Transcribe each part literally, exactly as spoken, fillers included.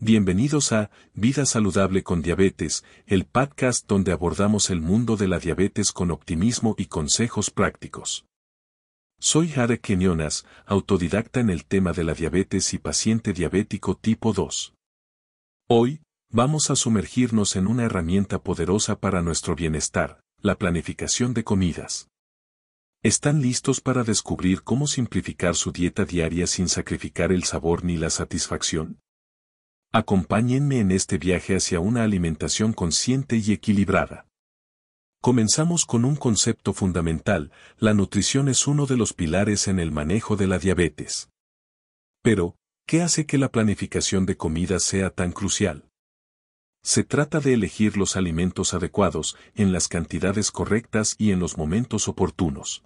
Bienvenidos a Vida Saludable con Diabetes, el podcast donde abordamos el mundo de la diabetes con optimismo y consejos prácticos. Soy Jara Kenyonas, autodidacta en el tema de la diabetes y paciente diabético tipo dos. Hoy, vamos a sumergirnos en una herramienta poderosa para nuestro bienestar, la planificación de comidas. ¿Están listos para descubrir cómo simplificar su dieta diaria sin sacrificar el sabor ni la satisfacción? Acompáñenme en este viaje hacia una alimentación consciente y equilibrada. Comenzamos con un concepto fundamental: la nutrición es uno de los pilares en el manejo de la diabetes. Pero, ¿qué hace que la planificación de comidas sea tan crucial? Se trata de elegir los alimentos adecuados, en las cantidades correctas y en los momentos oportunos.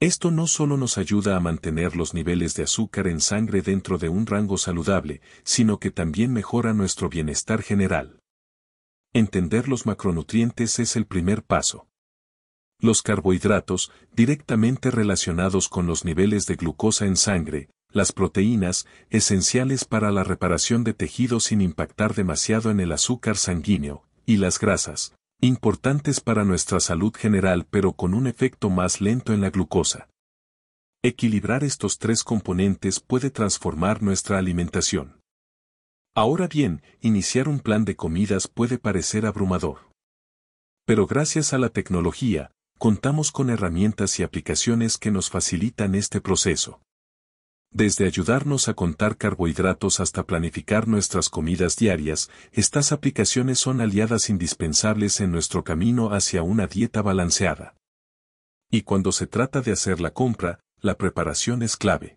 Esto no solo nos ayuda a mantener los niveles de azúcar en sangre dentro de un rango saludable, sino que también mejora nuestro bienestar general. Entender los macronutrientes es el primer paso. Los carbohidratos, directamente relacionados con los niveles de glucosa en sangre, las proteínas, esenciales para la reparación de tejidos sin impactar demasiado en el azúcar sanguíneo, y las grasas, importantes para nuestra salud general pero con un efecto más lento en la glucosa. Equilibrar estos tres componentes puede transformar nuestra alimentación. Ahora bien, iniciar un plan de comidas puede parecer abrumador. Pero gracias a la tecnología, contamos con herramientas y aplicaciones que nos facilitan este proceso. Desde ayudarnos a contar carbohidratos hasta planificar nuestras comidas diarias, estas aplicaciones son aliadas indispensables en nuestro camino hacia una dieta balanceada. Y cuando se trata de hacer la compra, la preparación es clave.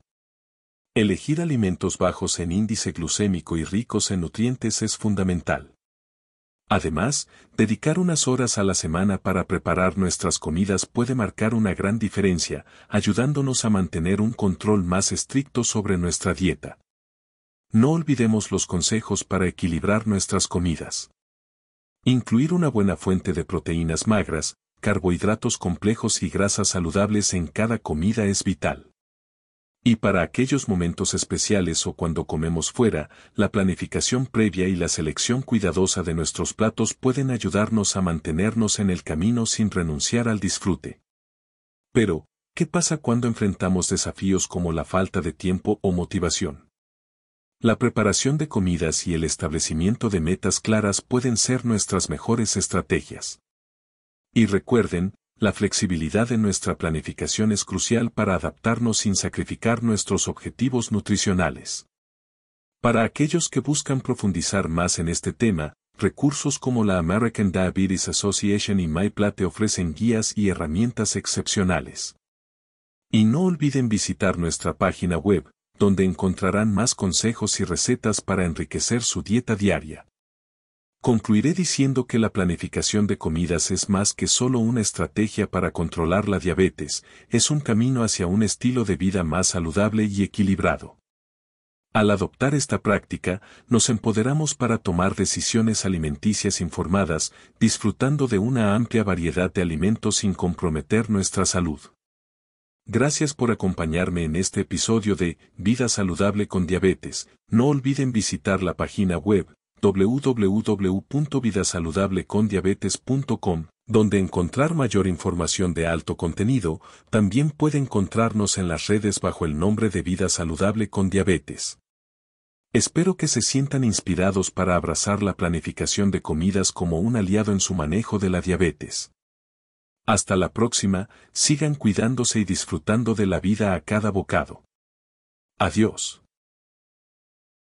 Elegir alimentos bajos en índice glucémico y ricos en nutrientes es fundamental. Además, dedicar unas horas a la semana para preparar nuestras comidas puede marcar una gran diferencia, ayudándonos a mantener un control más estricto sobre nuestra dieta. No olvidemos los consejos para equilibrar nuestras comidas. Incluir una buena fuente de proteínas magras, carbohidratos complejos y grasas saludables en cada comida es vital. Y para aquellos momentos especiales o cuando comemos fuera, la planificación previa y la selección cuidadosa de nuestros platos pueden ayudarnos a mantenernos en el camino sin renunciar al disfrute. Pero, ¿qué pasa cuando enfrentamos desafíos como la falta de tiempo o motivación? La preparación de comidas y el establecimiento de metas claras pueden ser nuestras mejores estrategias. Y recuerden, la flexibilidad en nuestra planificación es crucial para adaptarnos sin sacrificar nuestros objetivos nutricionales. Para aquellos que buscan profundizar más en este tema, recursos como la American Diabetes Association y MyPlate ofrecen guías y herramientas excepcionales. Y no olviden visitar nuestra página web, donde encontrarán más consejos y recetas para enriquecer su dieta diaria. Concluiré diciendo que la planificación de comidas es más que solo una estrategia para controlar la diabetes, es un camino hacia un estilo de vida más saludable y equilibrado. Al adoptar esta práctica, nos empoderamos para tomar decisiones alimenticias informadas, disfrutando de una amplia variedad de alimentos sin comprometer nuestra salud. Gracias por acompañarme en este episodio de Vida Saludable con Diabetes. No olviden visitar la página web doble u doble u doble u punto vida saludable con diabetes punto com, donde encontrar mayor información de alto contenido. También puede encontrarnos en las redes bajo el nombre de Vida Saludable con Diabetes. Espero que se sientan inspirados para abrazar la planificación de comidas como un aliado en su manejo de la diabetes. Hasta la próxima, sigan cuidándose y disfrutando de la vida a cada bocado. Adiós.